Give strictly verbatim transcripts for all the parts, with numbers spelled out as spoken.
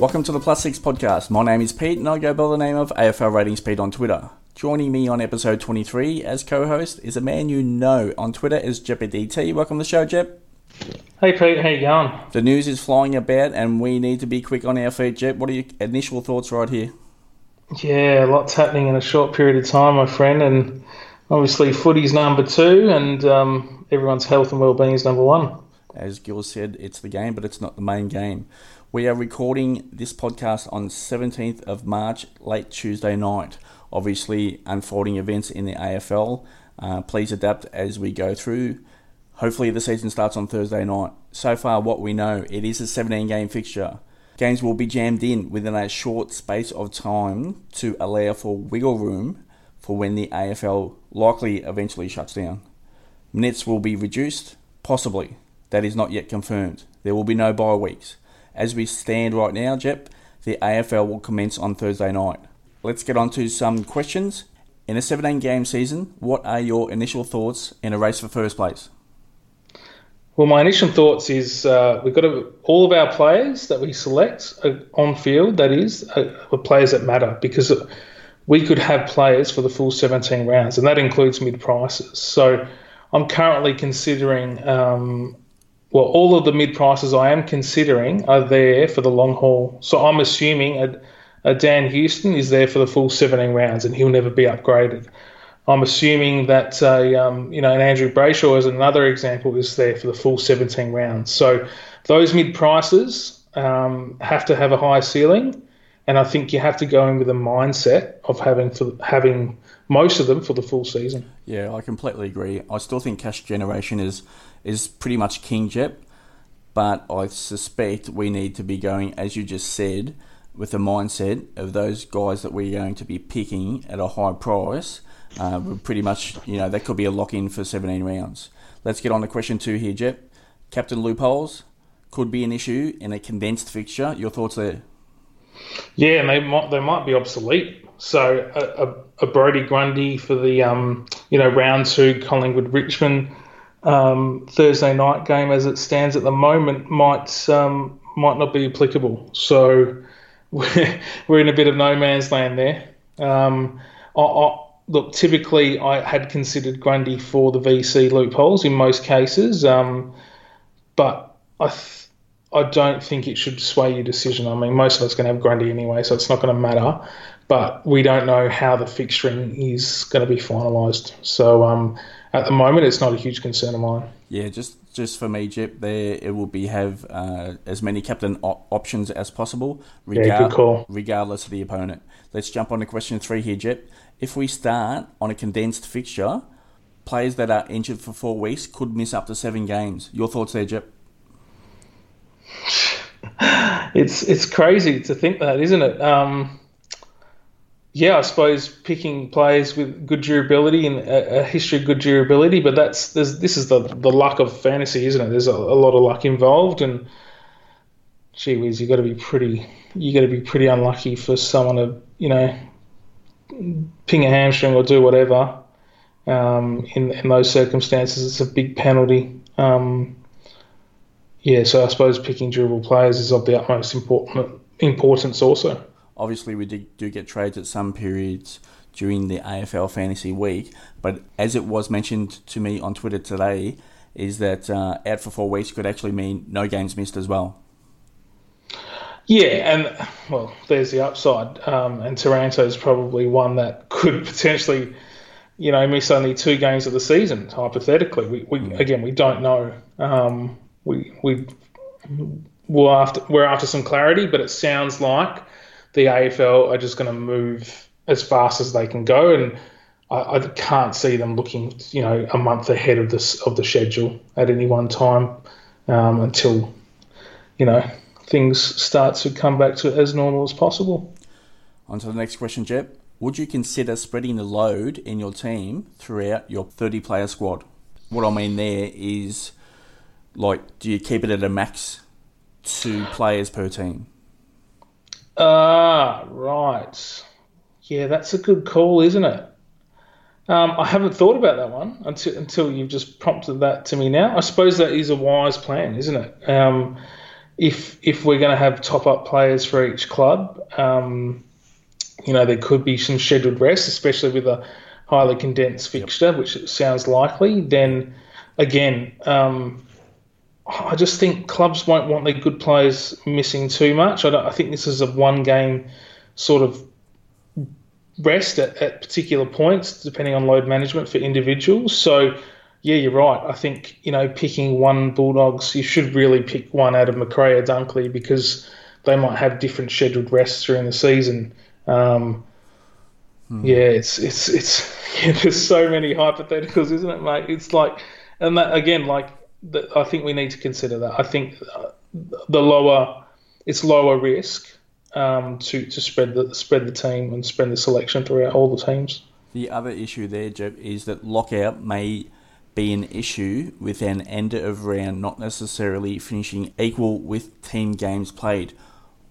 Welcome to the Plus Six Podcast. My name is Pete and I go by the name of A F L Ratings Pete on Twitter. Joining me on episode twenty-three as co-host is a man you know on Twitter as Jeppa D T. Welcome to the show, Jep. Hey Pete, how you going? The news is flying about and we need to be quick on our feet, Jep. What are your initial thoughts right here? Yeah, a lot's happening in a short period of time, my friend, and obviously footy's number two and um, everyone's health and well-being is number one. As Gil said, it's the game, but it's not the main game. We are recording this podcast on seventeenth of March, late Tuesday night. Obviously, unfolding events in the A F L. Uh, please adapt as we go through. Hopefully, the season starts on Thursday night. So far, what we know, it is a seventeen-game fixture. Games will be jammed in within a short space of time to allow for wiggle room for when the A F L likely eventually shuts down. Minutes will be reduced, possibly. That is not yet confirmed. There will be no bye weeks. As we stand right now, Jep, the A F L will commence on Thursday night. Let's get on to some questions. In a seventeen-game season, what are your initial thoughts in a race for first place? Well, my initial thoughts is uh, we've got to, all of our players that we select are on field, that is, are, are players that matter, because we could have players for the full seventeen rounds, and that includes mid-prices. So I'm currently considering... Um, Well, all of the mid-prices I am considering are there for the long haul. So I'm assuming a, a Dan Houston is there for the full seventeen rounds and he'll never be upgraded. I'm assuming that, uh, um, you know, an Andrew Brayshaw as another example is there for the full seventeen rounds. So those mid-prices um, have to have a high ceiling, and I think you have to go in with a mindset of having for, having most of them for the full season. Yeah, I completely agree. I still think cash generation is... is pretty much king, Jep, but I suspect we need to be going, as you just said, with the mindset of those guys that we're going to be picking at a high price. Uh, we're pretty much, you know, that could be a lock-in for seventeen rounds. Let's get on to question two here, Jep. Captain loopholes could be an issue in a condensed fixture. Your thoughts there? Yeah, and they might, they might be obsolete. So a, a, a Brodie Grundy for the, um, you know, round two Collingwood-Richmond Um, Thursday night game as it stands at the moment might um, might not be applicable. So we're, we're in a bit of no man's land there. Um, I, I, look, typically I had considered Grundy for the V C loopholes in most cases, um, but I th- I don't think it should sway your decision. I mean, most of us are going to have Grundy anyway, so it's not going to matter. But we don't know how the fixturing is going to be finalised. So um, at the moment, it's not a huge concern of mine. Yeah, just just for me, Jep, there it will be have uh, as many captain op- options as possible, regard- yeah, good call. regardless of the opponent. Let's jump on to question three here, Jep. If we start on a condensed fixture, players that are injured for four weeks could miss up to seven games. Your thoughts there, Jep? It's it's crazy to think that, isn't it? Um, Yeah, I suppose picking players with good durability and a history of good durability, but that's this is the, the luck of fantasy, isn't it? There's a, a lot of luck involved, and gee whiz, you got to be pretty you got to be pretty unlucky for someone to you know ping a hamstring or do whatever. Um, in in those circumstances, it's a big penalty. Um, yeah, so I suppose picking durable players is of the utmost important importance, also. Obviously, we do get trades at some periods during the A F L Fantasy Week, but as it was mentioned to me on Twitter today, is that uh, out for four weeks could actually mean no games missed as well. Yeah, and, well, there's the upside, um, and Taranto's probably one that could potentially, you know, miss only two games of the season, hypothetically. We, we Again, we don't know. Um, we, we, we're after, we're after some clarity, but it sounds like the A F L are just going to move as fast as they can go, and I, I can't see them looking, you know, a month ahead of this of the schedule at any one time um, until, you know, things start to come back to as normal as possible. On to the next question, Jep. Would you consider spreading the load in your team throughout your thirty-player squad? What I mean there is, like, do you keep it at a max two players per team? Ah, right. Yeah, that's a good call, isn't it? Um, I haven't thought about that one until until you've just prompted that to me now. I suppose that is a wise plan, isn't it? Um, if if we're going to have top-up players for each club, um, you know, there could be some scheduled rest, especially with a highly condensed fixture, yep. which sounds likely. Then, again, um, I just think clubs won't want their good players missing too much. I, don't, I think this is a one-game sort of rest at, at particular points, depending on load management for individuals. So, yeah, you're right. I think, you know, picking one Bulldogs, you should really pick one out of Macrae or Dunkley because they might have different scheduled rests during the season. Um, mm. Yeah, it's it's it's yeah, there's so many hypotheticals, isn't it, mate? It's like, and that, again, like the, I think we need to consider that. I think the lower, it's lower risk um, to to spread the spread the team and spread the selection throughout all the teams. The other issue there, Jep, is that lockout may be an issue with an end of round not necessarily finishing equal with team games played,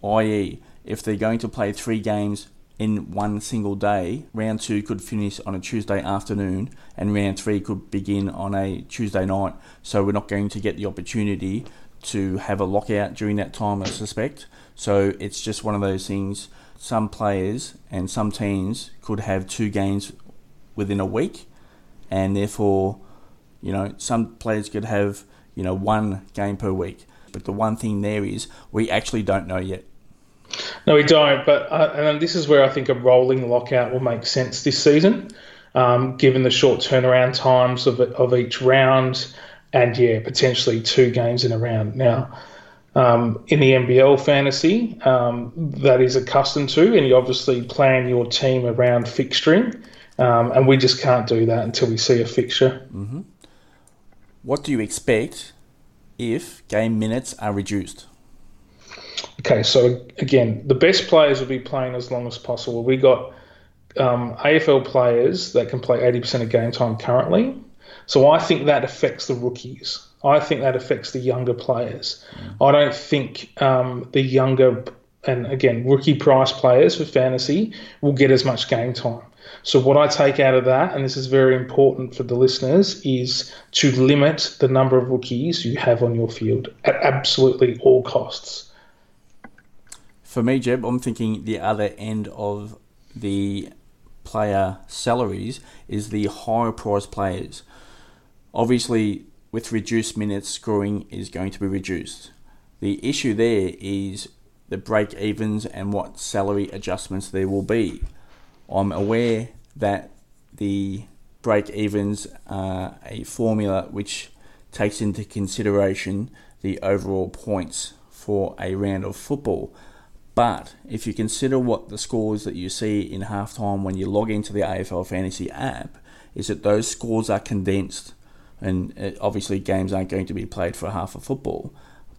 that is, if they're going to play three games in one single day, round two could finish on a Tuesday afternoon and round three could begin on a Tuesday night. So we're not going to get the opportunity to have a lockout during that time, I suspect. So it's just one of those things. Some players and some teams could have two games within a week, and therefore, you know, some players could have, you know, one game per week. But the one thing there is we actually don't know yet. No, we don't. But uh, and this is where I think a rolling lockout will make sense this season, um, given the short turnaround times of of each round, and yeah, potentially two games in a round. Now, um, in the N B L fantasy, um, that is accustomed to, and you obviously plan your team around fixturing, um, and we just can't do that until we see a fixture. Mm-hmm. What do you expect if game minutes are reduced? Okay, so again, the best players will be playing as long as possible. We got um, A F L players that can play eighty percent of game time currently. So I think that affects the rookies. I think that affects the younger players. Mm. I don't think um, the younger and, again, rookie price players for fantasy will get as much game time. So what I take out of that, and this is very important for the listeners, is to limit the number of rookies you have on your field at absolutely all costs. For me, Jeb, I'm thinking the other end of the player salaries is the higher price players. Obviously, with reduced minutes, scoring is going to be reduced. The issue there is the break-evens and what salary adjustments there will be. I'm aware that the break-evens are a formula which takes into consideration the overall points for a round of football. But if you consider what the scores that you see in halftime when you log into the A F L Fantasy app, is that those scores are condensed. And obviously games aren't going to be played for half a football.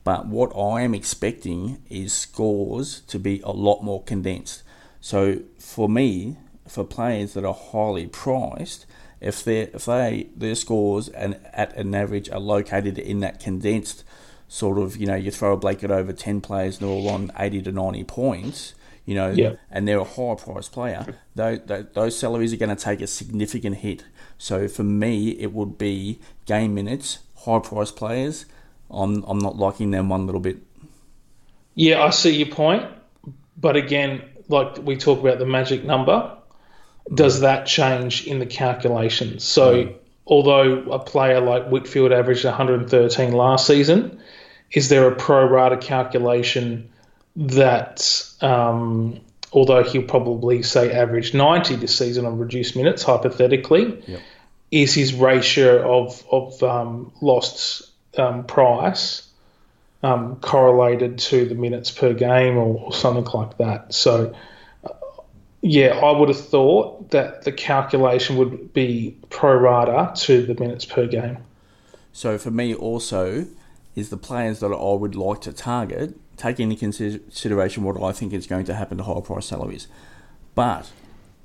But what I am expecting is scores to be a lot more condensed. So for me, for players that are highly priced, if, if they their scores and at an average are located in that condensed sort of, you know, you throw a blanket over ten players and they're all on eighty to ninety points, you know, yeah. and they're a higher price player, those, those salaries are going to take a significant hit. So for me, it would be game minutes, high price players. I'm, I'm not liking them one little bit. Yeah, I see your point. But again, like we talk about the magic number, does that change in the calculation? So mm. although a player like Whitfield averaged one hundred thirteen last season, is there a pro rata calculation that, um, although he'll probably, say, average ninety this season on reduced minutes, hypothetically, yep. is his ratio of, of um, lost um, price um, correlated to the minutes per game or, or something like that? So, uh, yeah, I would have thought that the calculation would be pro rata to the minutes per game. So for me also, is the players that I would like to target, taking into consideration what I think is going to happen to higher price salaries. But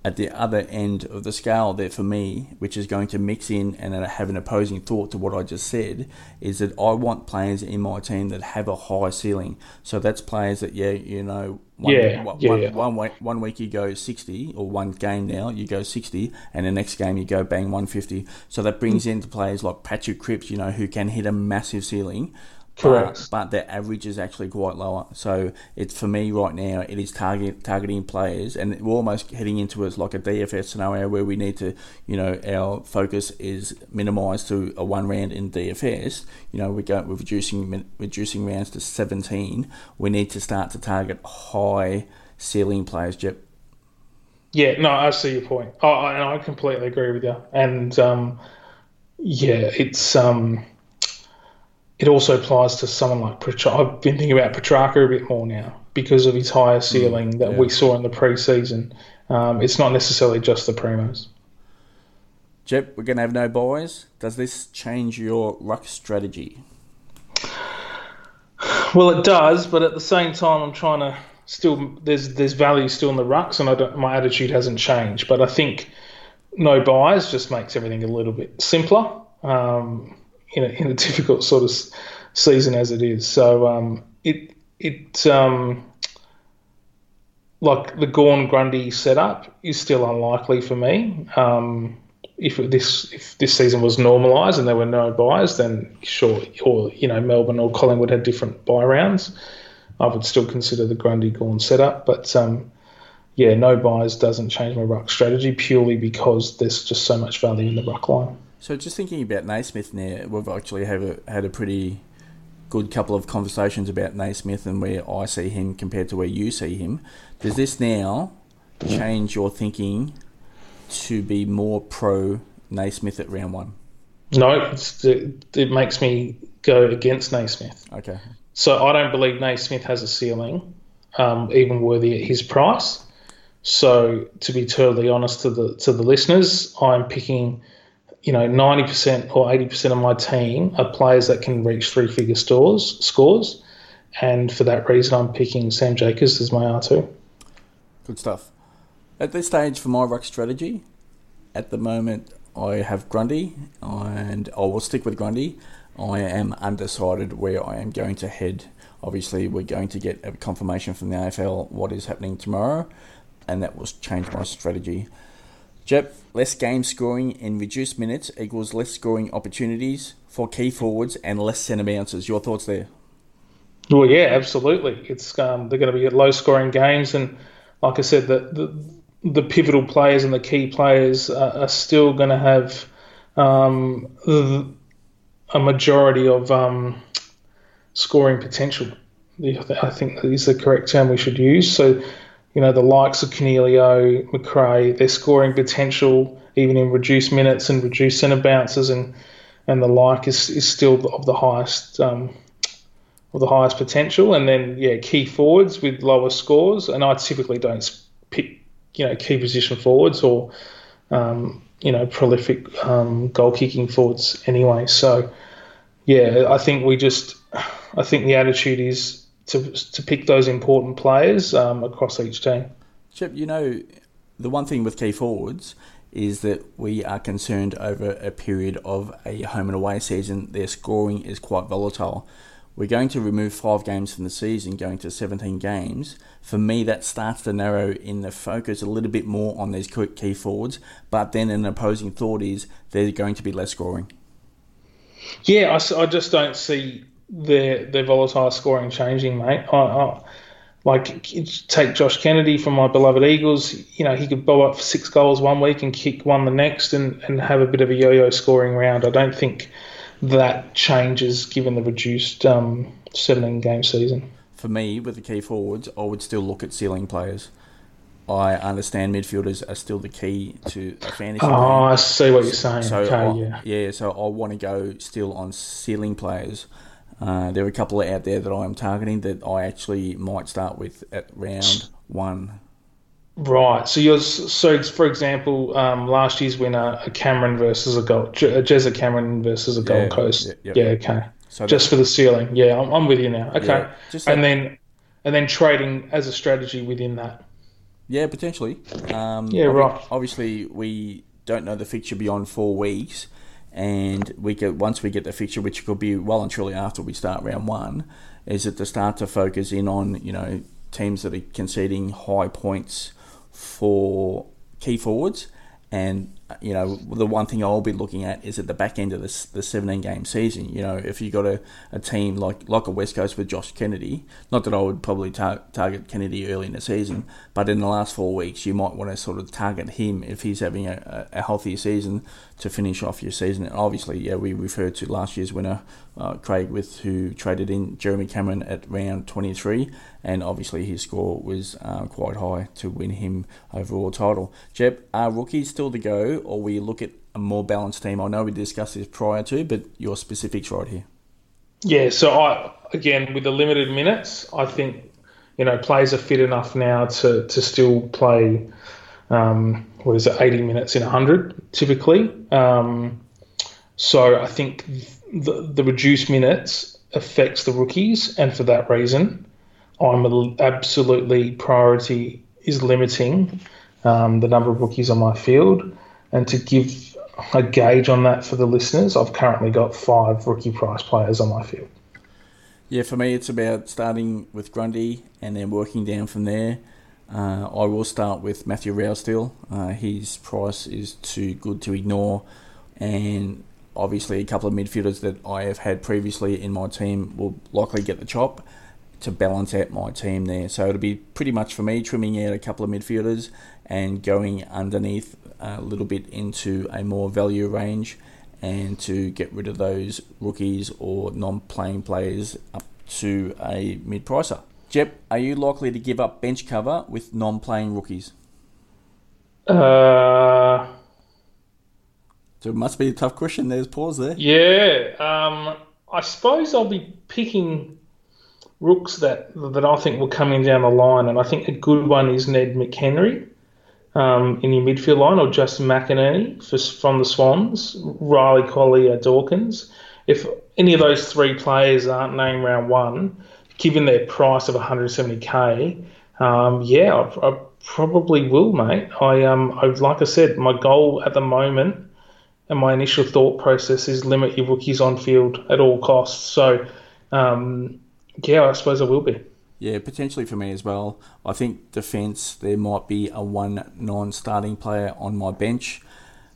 at the other end of the scale there for me, which is going to mix in and have an opposing thought to what I just said, is that I want players in my team that have a high ceiling. So that's players that, yeah, you know, one, yeah, one, yeah, yeah. One, one, one week you go sixty, or one game now you go sixty, and the next game you go bang one fifty. So that brings into players like Patrick Cripps, you know, who can hit a massive ceiling, Correct. But, but their average is actually quite lower. So it's for me right now, it is target, targeting players, and we're almost heading into it's like a D F S scenario where we need to, you know, our focus is minimised to a one round in D F S. You know, we go we're reducing reducing rounds to seventeen. We need to start to target high ceiling players, Jep. Yeah, no, I see your point. Oh, and I completely agree with you. And um, yeah, it's. Um... It also applies to someone like Petrarca. I've been thinking about Petrarca a bit more now because of his higher ceiling that yeah. we saw in the pre-season. Um, it's not necessarily just the primos. Jep, we're going to have no buys. Does this change your ruck strategy? Well, it does, but at the same time, I'm trying to still. There's there's value still in the rucks, and I don't, my attitude hasn't changed. But I think no buys just makes everything a little bit simpler. Um, In a, in a difficult sort of season as it is, so um, it it um, like the Gawn Grundy setup is still unlikely for me. Um, if this if this season was normalised and there were no buys, then sure, or you know Melbourne or Collingwood had different buy rounds, I would still consider the Grundy Gawn setup. But um, yeah, no buys doesn't change my ruck strategy purely because there's just so much value in the ruck line. So just thinking about Naismith now, we've actually have a, had a pretty good couple of conversations about Naismith and where I see him compared to where you see him. Does this now change your thinking to be more pro Naismith at round one? No, it's, it, it makes me go against Naismith. Okay. So I don't believe Naismith has a ceiling, um, even worthy at his price. So to be totally honest to the to the listeners, I'm picking... You know, ninety percent or eighty percent of my team are players that can reach three-figure stores, scores, and for that reason I'm picking Sam Jacobs as my R two. Good stuff. At this stage for my ruck strategy, at the moment I have Grundy, and I will stick with Grundy. I am undecided where I am going to head. Obviously, we're going to get a confirmation from the A F L what is happening tomorrow, and that will change my strategy. Jep, less game scoring and reduced minutes equals less scoring opportunities for key forwards and less centre bounces. Your thoughts there? Well, yeah, absolutely. It's um, they're going to be at low-scoring games, and like I said, the, the, the pivotal players and the key players are, are still going to have um, a majority of um, scoring potential, I think is the correct term we should use. So, you know, the likes of Canelio, Macrae, their scoring potential, even in reduced minutes and reduced centre bounces and, and the like, is is still of the highest um, of the highest potential. And then, yeah, key forwards with lower scores. And I typically don't pick, you know, key position forwards or, um, you know, prolific um, goal-kicking forwards anyway. So, yeah, I think we just – I think the attitude is – To, to pick those important players um, across each team. Chip, you know, the one thing with key forwards is that we are concerned over a period of a home and away season. Their scoring is quite volatile. We're going to remove five games from the season, going to seventeen games. For me, that starts to narrow in the focus a little bit more on these key forwards, but then an opposing thought is they're going to be less scoring. Yeah, I, I just don't see... Their their volatile scoring changing, mate. I, I, like take Josh Kennedy from my beloved Eagles. You know, he could bob up for six goals one week and kick one the next, and, and have a bit of a yo-yo scoring round. I don't think that changes given the reduced um, seventeen game season. For me, with the key forwards, I would still look at ceiling players. I understand midfielders are still the key to a fantasy. Oh, game. I see what you're saying. So okay, I, yeah, yeah. So I want to go still on ceiling players. Uh, there are a couple out there that I am targeting that I actually might start with at round one. Right. So, you're, so for example, um, last year's winner, a Cameron versus a Gold, a Jezza Cameron versus a Gold yeah, Coast. Yeah, yeah, yeah. Okay. So just for the ceiling. Yeah, I'm, I'm with you now. Okay. Yeah, just and then, and then trading as a strategy within that. Yeah, potentially. Um, yeah, right. Obviously, we don't know the fixture beyond four weeks. And we get, once we get the fixture, which could be well and truly after we start round one, is it to start to focus in on, you know, teams that are conceding high points for key forwards and you know, the one thing I'll be looking at is at the back end of this, the seventeen-game season. You know, if you got a, a team like, like a West Coast with Josh Kennedy, not that I would probably tar- target Kennedy early in the season, but in the last four weeks, you might want to sort of target him if he's having a, a healthier season to finish off your season. And obviously, yeah, we referred to last year's winner, uh, Craig, with who traded in Jeremy Cameron at round twenty-three, and obviously his score was uh, quite high to win him overall title. Jep, are rookies still to go, or we look at a more balanced team? I know we discussed this prior to, but your specifics right here. Yeah, so I again, with the limited minutes, I think, you know, players are fit enough now to, to still play, um, what is it, eighty minutes in one hundred typically. Um, so I think the, the reduced minutes affects the rookies, and for that reason, I'm a, absolutely priority is limiting um, the number of rookies on my field. And to give a gauge on that for the listeners, I've currently got five rookie price players on my field. Yeah, for me, it's about starting with Grundy and then working down from there. Uh, I will start with Matthew Rouse-Steel. Uh, his price is too good to ignore. And obviously, a couple of midfielders that I have had previously in my team will likely get the chop to balance out my team there. So it'll be pretty much for me trimming out a couple of midfielders and going underneath a little bit into a more value range, and to get rid of those rookies or non-playing players up to a mid-pricer. Jep, are you likely to give up bench cover with non-playing rookies? Uh, so it must be a tough question. There's pause there. Yeah, um, I suppose I'll be picking rooks that that I think will come in down the line, and I think a good one is Ned McHenry um, in your midfield line, or Justin McInerney for, from the Swans, Riley Collier-Dawkins. If any of those three players aren't named round one, given their price of one hundred seventy K, um, yeah, I, I probably will, mate. I um, I like I said, my goal at the moment and my initial thought process is limit your rookies on field at all costs. So, um. Yeah, I suppose I will be. Yeah, potentially for me as well. I think defence, there might be a one non-starting player on my bench.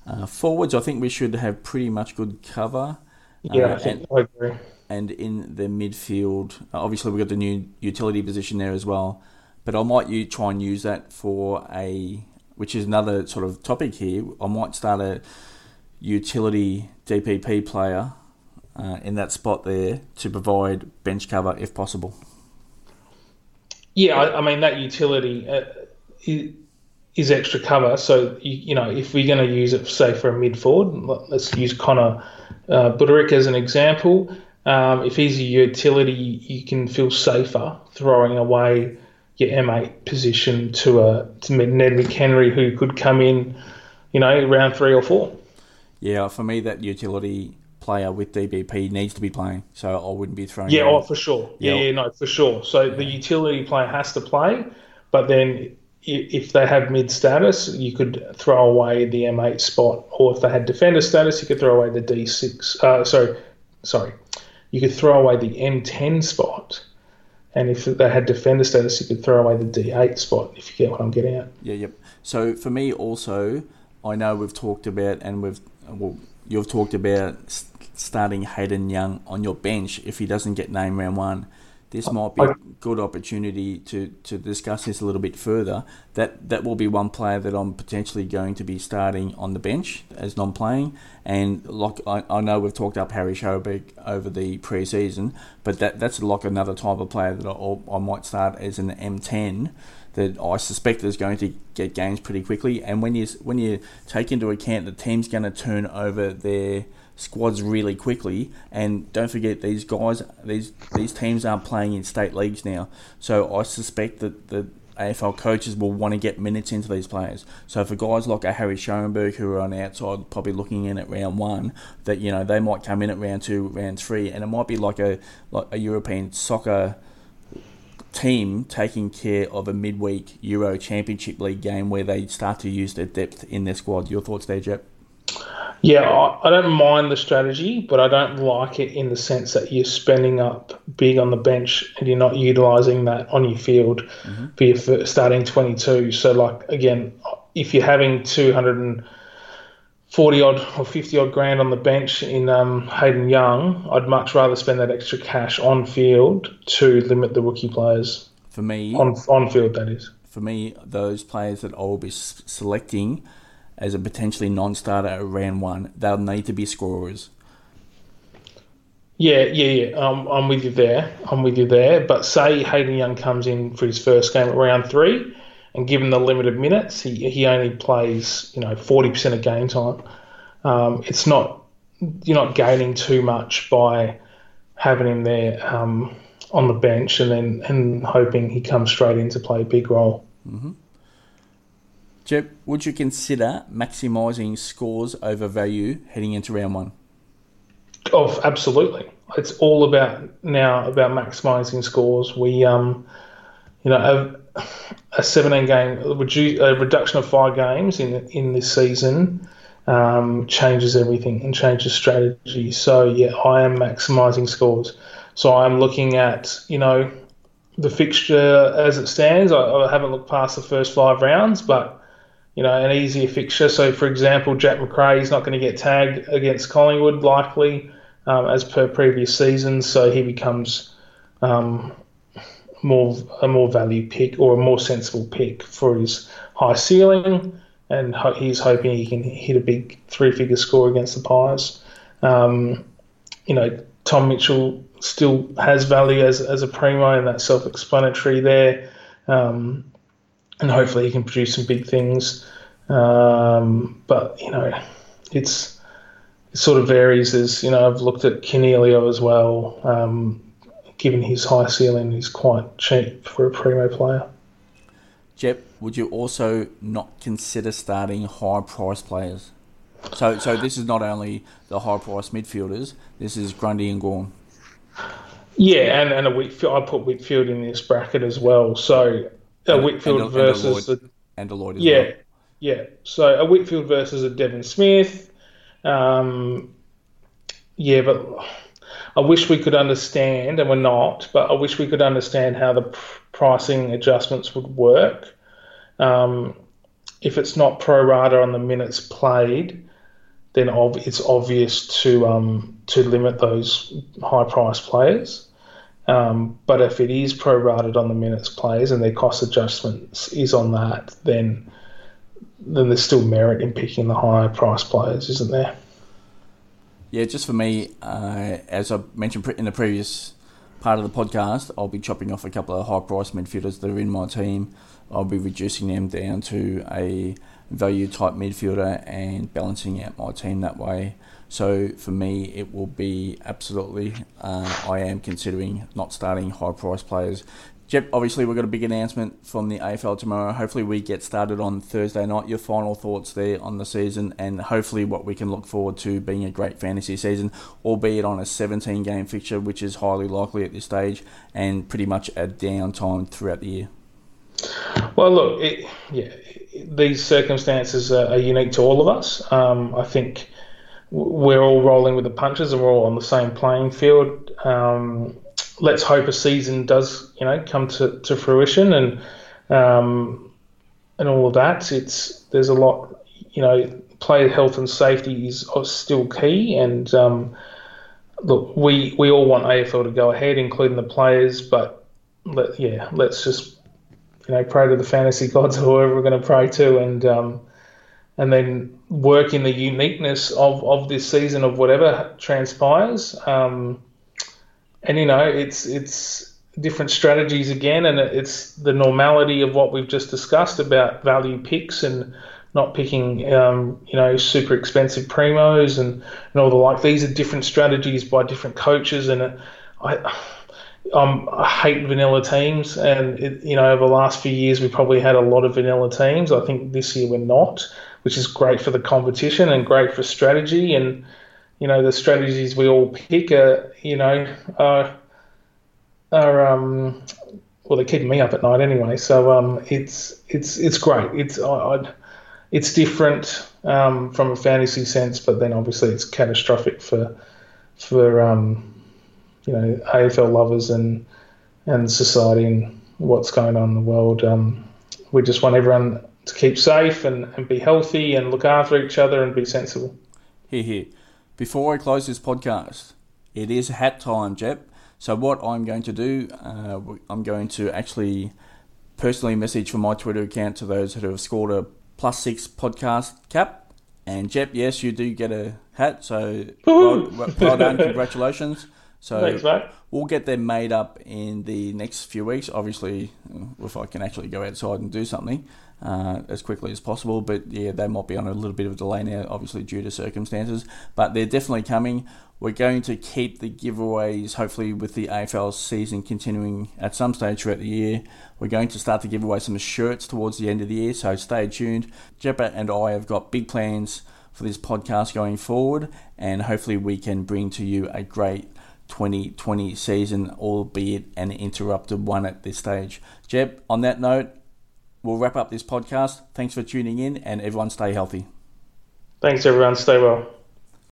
Uh, forwards, I think we should have pretty much good cover. Yeah, uh, I think and, I agree. And in the midfield, obviously we've got the new utility position there as well. But I might you try and use that for a, which is another sort of topic here. I might start a utility D P P player Uh, in that spot there to provide bench cover if possible. Yeah, I, I mean, that utility uh, is, is extra cover. So, you, you know, if we're going to use it, say, for a mid-forward, let's use Connor uh, Buderick as an example. Um, if he's a utility, you can feel safer throwing away your M eight position to, uh, to Ned McHenry, who could come in, you know, round three or four. Yeah, for me, that utility player with D B P needs to be playing, so I wouldn't be throwing. Yeah, oh, for sure. Yeah, yeah, no, for sure. So yeah. The utility player has to play, but then if they have mid status, you could throw away the M eight spot, or if they had defender status, you could throw away the D six. Uh, sorry, sorry, you could throw away the M ten spot, and if they had defender status, you could throw away the D eight spot. If you get what I'm getting at. Yeah, yep. So for me, also, I know we've talked about, and we've well, you've talked about St- starting Hayden Young on your bench if he doesn't get named round one. This might be a good opportunity to, to discuss this a little bit further. That that will be one player that I'm potentially going to be starting on the bench as non-playing. And lock, I, I know we've talked up Harry Schoenberg over the pre-season, but that that's like another type of player that I, I might start as an M ten that I suspect is going to get games pretty quickly. And when you when you take into account the team's going to turn over their squads really quickly, and don't forget these guys, these these teams aren't playing in state leagues now, so I suspect that the A F L coaches will want to get minutes into these players. So for guys like a Harry Schoenberg who are on the outside, probably looking in at round one, that you know they might come in at round two, round three, and it might be like a like a European soccer team taking care of a midweek Euro Championship League game where they start to use their depth in their squad. Your thoughts there, Jep? Yeah, I don't mind the strategy, but I don't like it in the sense that you're spending up big on the bench and you're not utilising that on your field mm-hmm. for your starting twenty-two. So, like, again, if you're having 200 and forty odd or fifty odd grand on the bench in um, Hayden Young, I'd much rather spend that extra cash on field to limit the rookie players. For me, on, on field, that is. For me, those players that I'll be selecting as a potentially non-starter at round one, they'll need to be scorers. Yeah, yeah, yeah. Um, I'm with you there. I'm with you there. But say Hayden Young comes in for his first game at round three, and given the limited minutes, he he only plays, you know, forty percent of game time. Um, it's not, you're not gaining too much by having him there um, on the bench and then and hoping he comes straight in to play a big role. Mm-hmm. Jep, would you consider maximising scores over value heading into round one? Oh, absolutely. It's all about now about maximising scores. We, um, you know, a, a seventeen game a reduction of five games in in this season um, changes everything and changes strategy. So yeah, I am maximising scores. So I'm looking at, you know, the fixture as it stands. I, I haven't looked past the first five rounds, but, you know, an easier fixture. So, for example, Jack Macrae is not going to get tagged against Collingwood, likely, um, as per previous seasons. So he becomes um, more a more value pick or a more sensible pick for his high ceiling, and ho- he's hoping he can hit a big three-figure score against the Pies. Um, you know, Tom Mitchell still has value as as a primo, and that's self-explanatory there. Um, And hopefully he can produce some big things. Um, but, you know, it's it sort of varies. As, you know, I've looked at Canelio as well. Um, given his high ceiling, he's quite cheap for a primo player. Jep, would you also not consider starting high-priced players? So so this is not only the high-priced midfielders. This is Grundy and Gawn. Yeah, and, and a Whitfield. I put Whitfield in this bracket as well. So... A Whitfield and, versus Andalloyd, the Andalloyd as yeah, well. yeah. So a Whitfield versus a Devon Smith, um, yeah. But I wish we could understand, and we're not. But I wish we could understand how the pricing adjustments would work. Um, if it's not pro rata on the minutes played, then ob- it's obvious to um, to limit those high price players. Um, but if it is prorated on the minutes plays and their cost adjustments is on that, then then there's still merit in picking the higher price players, isn't there? Yeah, just for me, uh, as I mentioned in the previous part of the podcast, I'll be chopping off a couple of high price midfielders that are in my team. I'll be reducing them down to a value type midfielder and balancing out my team that way. So for me, it will be absolutely, uh, I am considering not starting high-priced players. Jep, obviously we've got a big announcement from the A F L tomorrow. Hopefully we get started on Thursday night. Your final thoughts there on the season, and hopefully what we can look forward to being a great fantasy season, albeit on a seventeen-game fixture, which is highly likely at this stage, and pretty much a downtime throughout the year. Well, look, it, yeah, these circumstances are unique to all of us. Um, I think... we're all rolling with the punches and we're all on the same playing field. Um, let's hope a season does, you know, come to, to fruition and um, and all of that. It's there's a lot, you know, player health and safety is still key. And um, look, we we all want A F L to go ahead, including the players. But let, yeah, let's just, you know, pray to the fantasy gods, whoever we're going to pray to, and um, and then work in the uniqueness of, of this season, of whatever transpires. Um, and, you know, it's it's different strategies again, and it's the normality of what we've just discussed about value picks and not picking, um, you know, super expensive primos and, and all the like. These are different strategies by different coaches, and uh, I um, I hate vanilla teams. And, it, you know, over the last few years we probably had a lot of vanilla teams. I think this year we're not, which is great for the competition and great for strategy. And, you know, the strategies we all pick are, you know, are, are um, well, they're keeping me up at night anyway. So um, it's it's it's great. It's I, it's different um, from a fantasy sense, but then obviously it's catastrophic for for um, you know, A F L lovers and and society and what's going on in the world. Um, we just want everyone to keep safe and, and be healthy and look after each other and be sensible. Hear, hear. Before I close this podcast, it is hat time, Jep. So what I'm going to do, uh, I'm going to actually personally message from my Twitter account to those who have scored a Plus Six Podcast cap. And Jep, yes, you do get a hat. So well, well done, congratulations. So thanks, mate. We'll get them made up in the next few weeks. Obviously, if I can actually go outside and do something uh, as quickly as possible. But yeah, they might be on a little bit of a delay now, obviously due to circumstances. But they're definitely coming. We're going to keep the giveaways, hopefully with the A F L season continuing at some stage throughout the year. We're going to start to give away some shirts towards the end of the year, so stay tuned. Jeppa and I have got big plans for this podcast going forward, and hopefully we can bring to you a great twenty twenty season, albeit an interrupted one at this stage. Jep, on that note, we'll wrap up this podcast. Thanks for tuning in, and everyone stay healthy. Thanks, everyone. Stay well.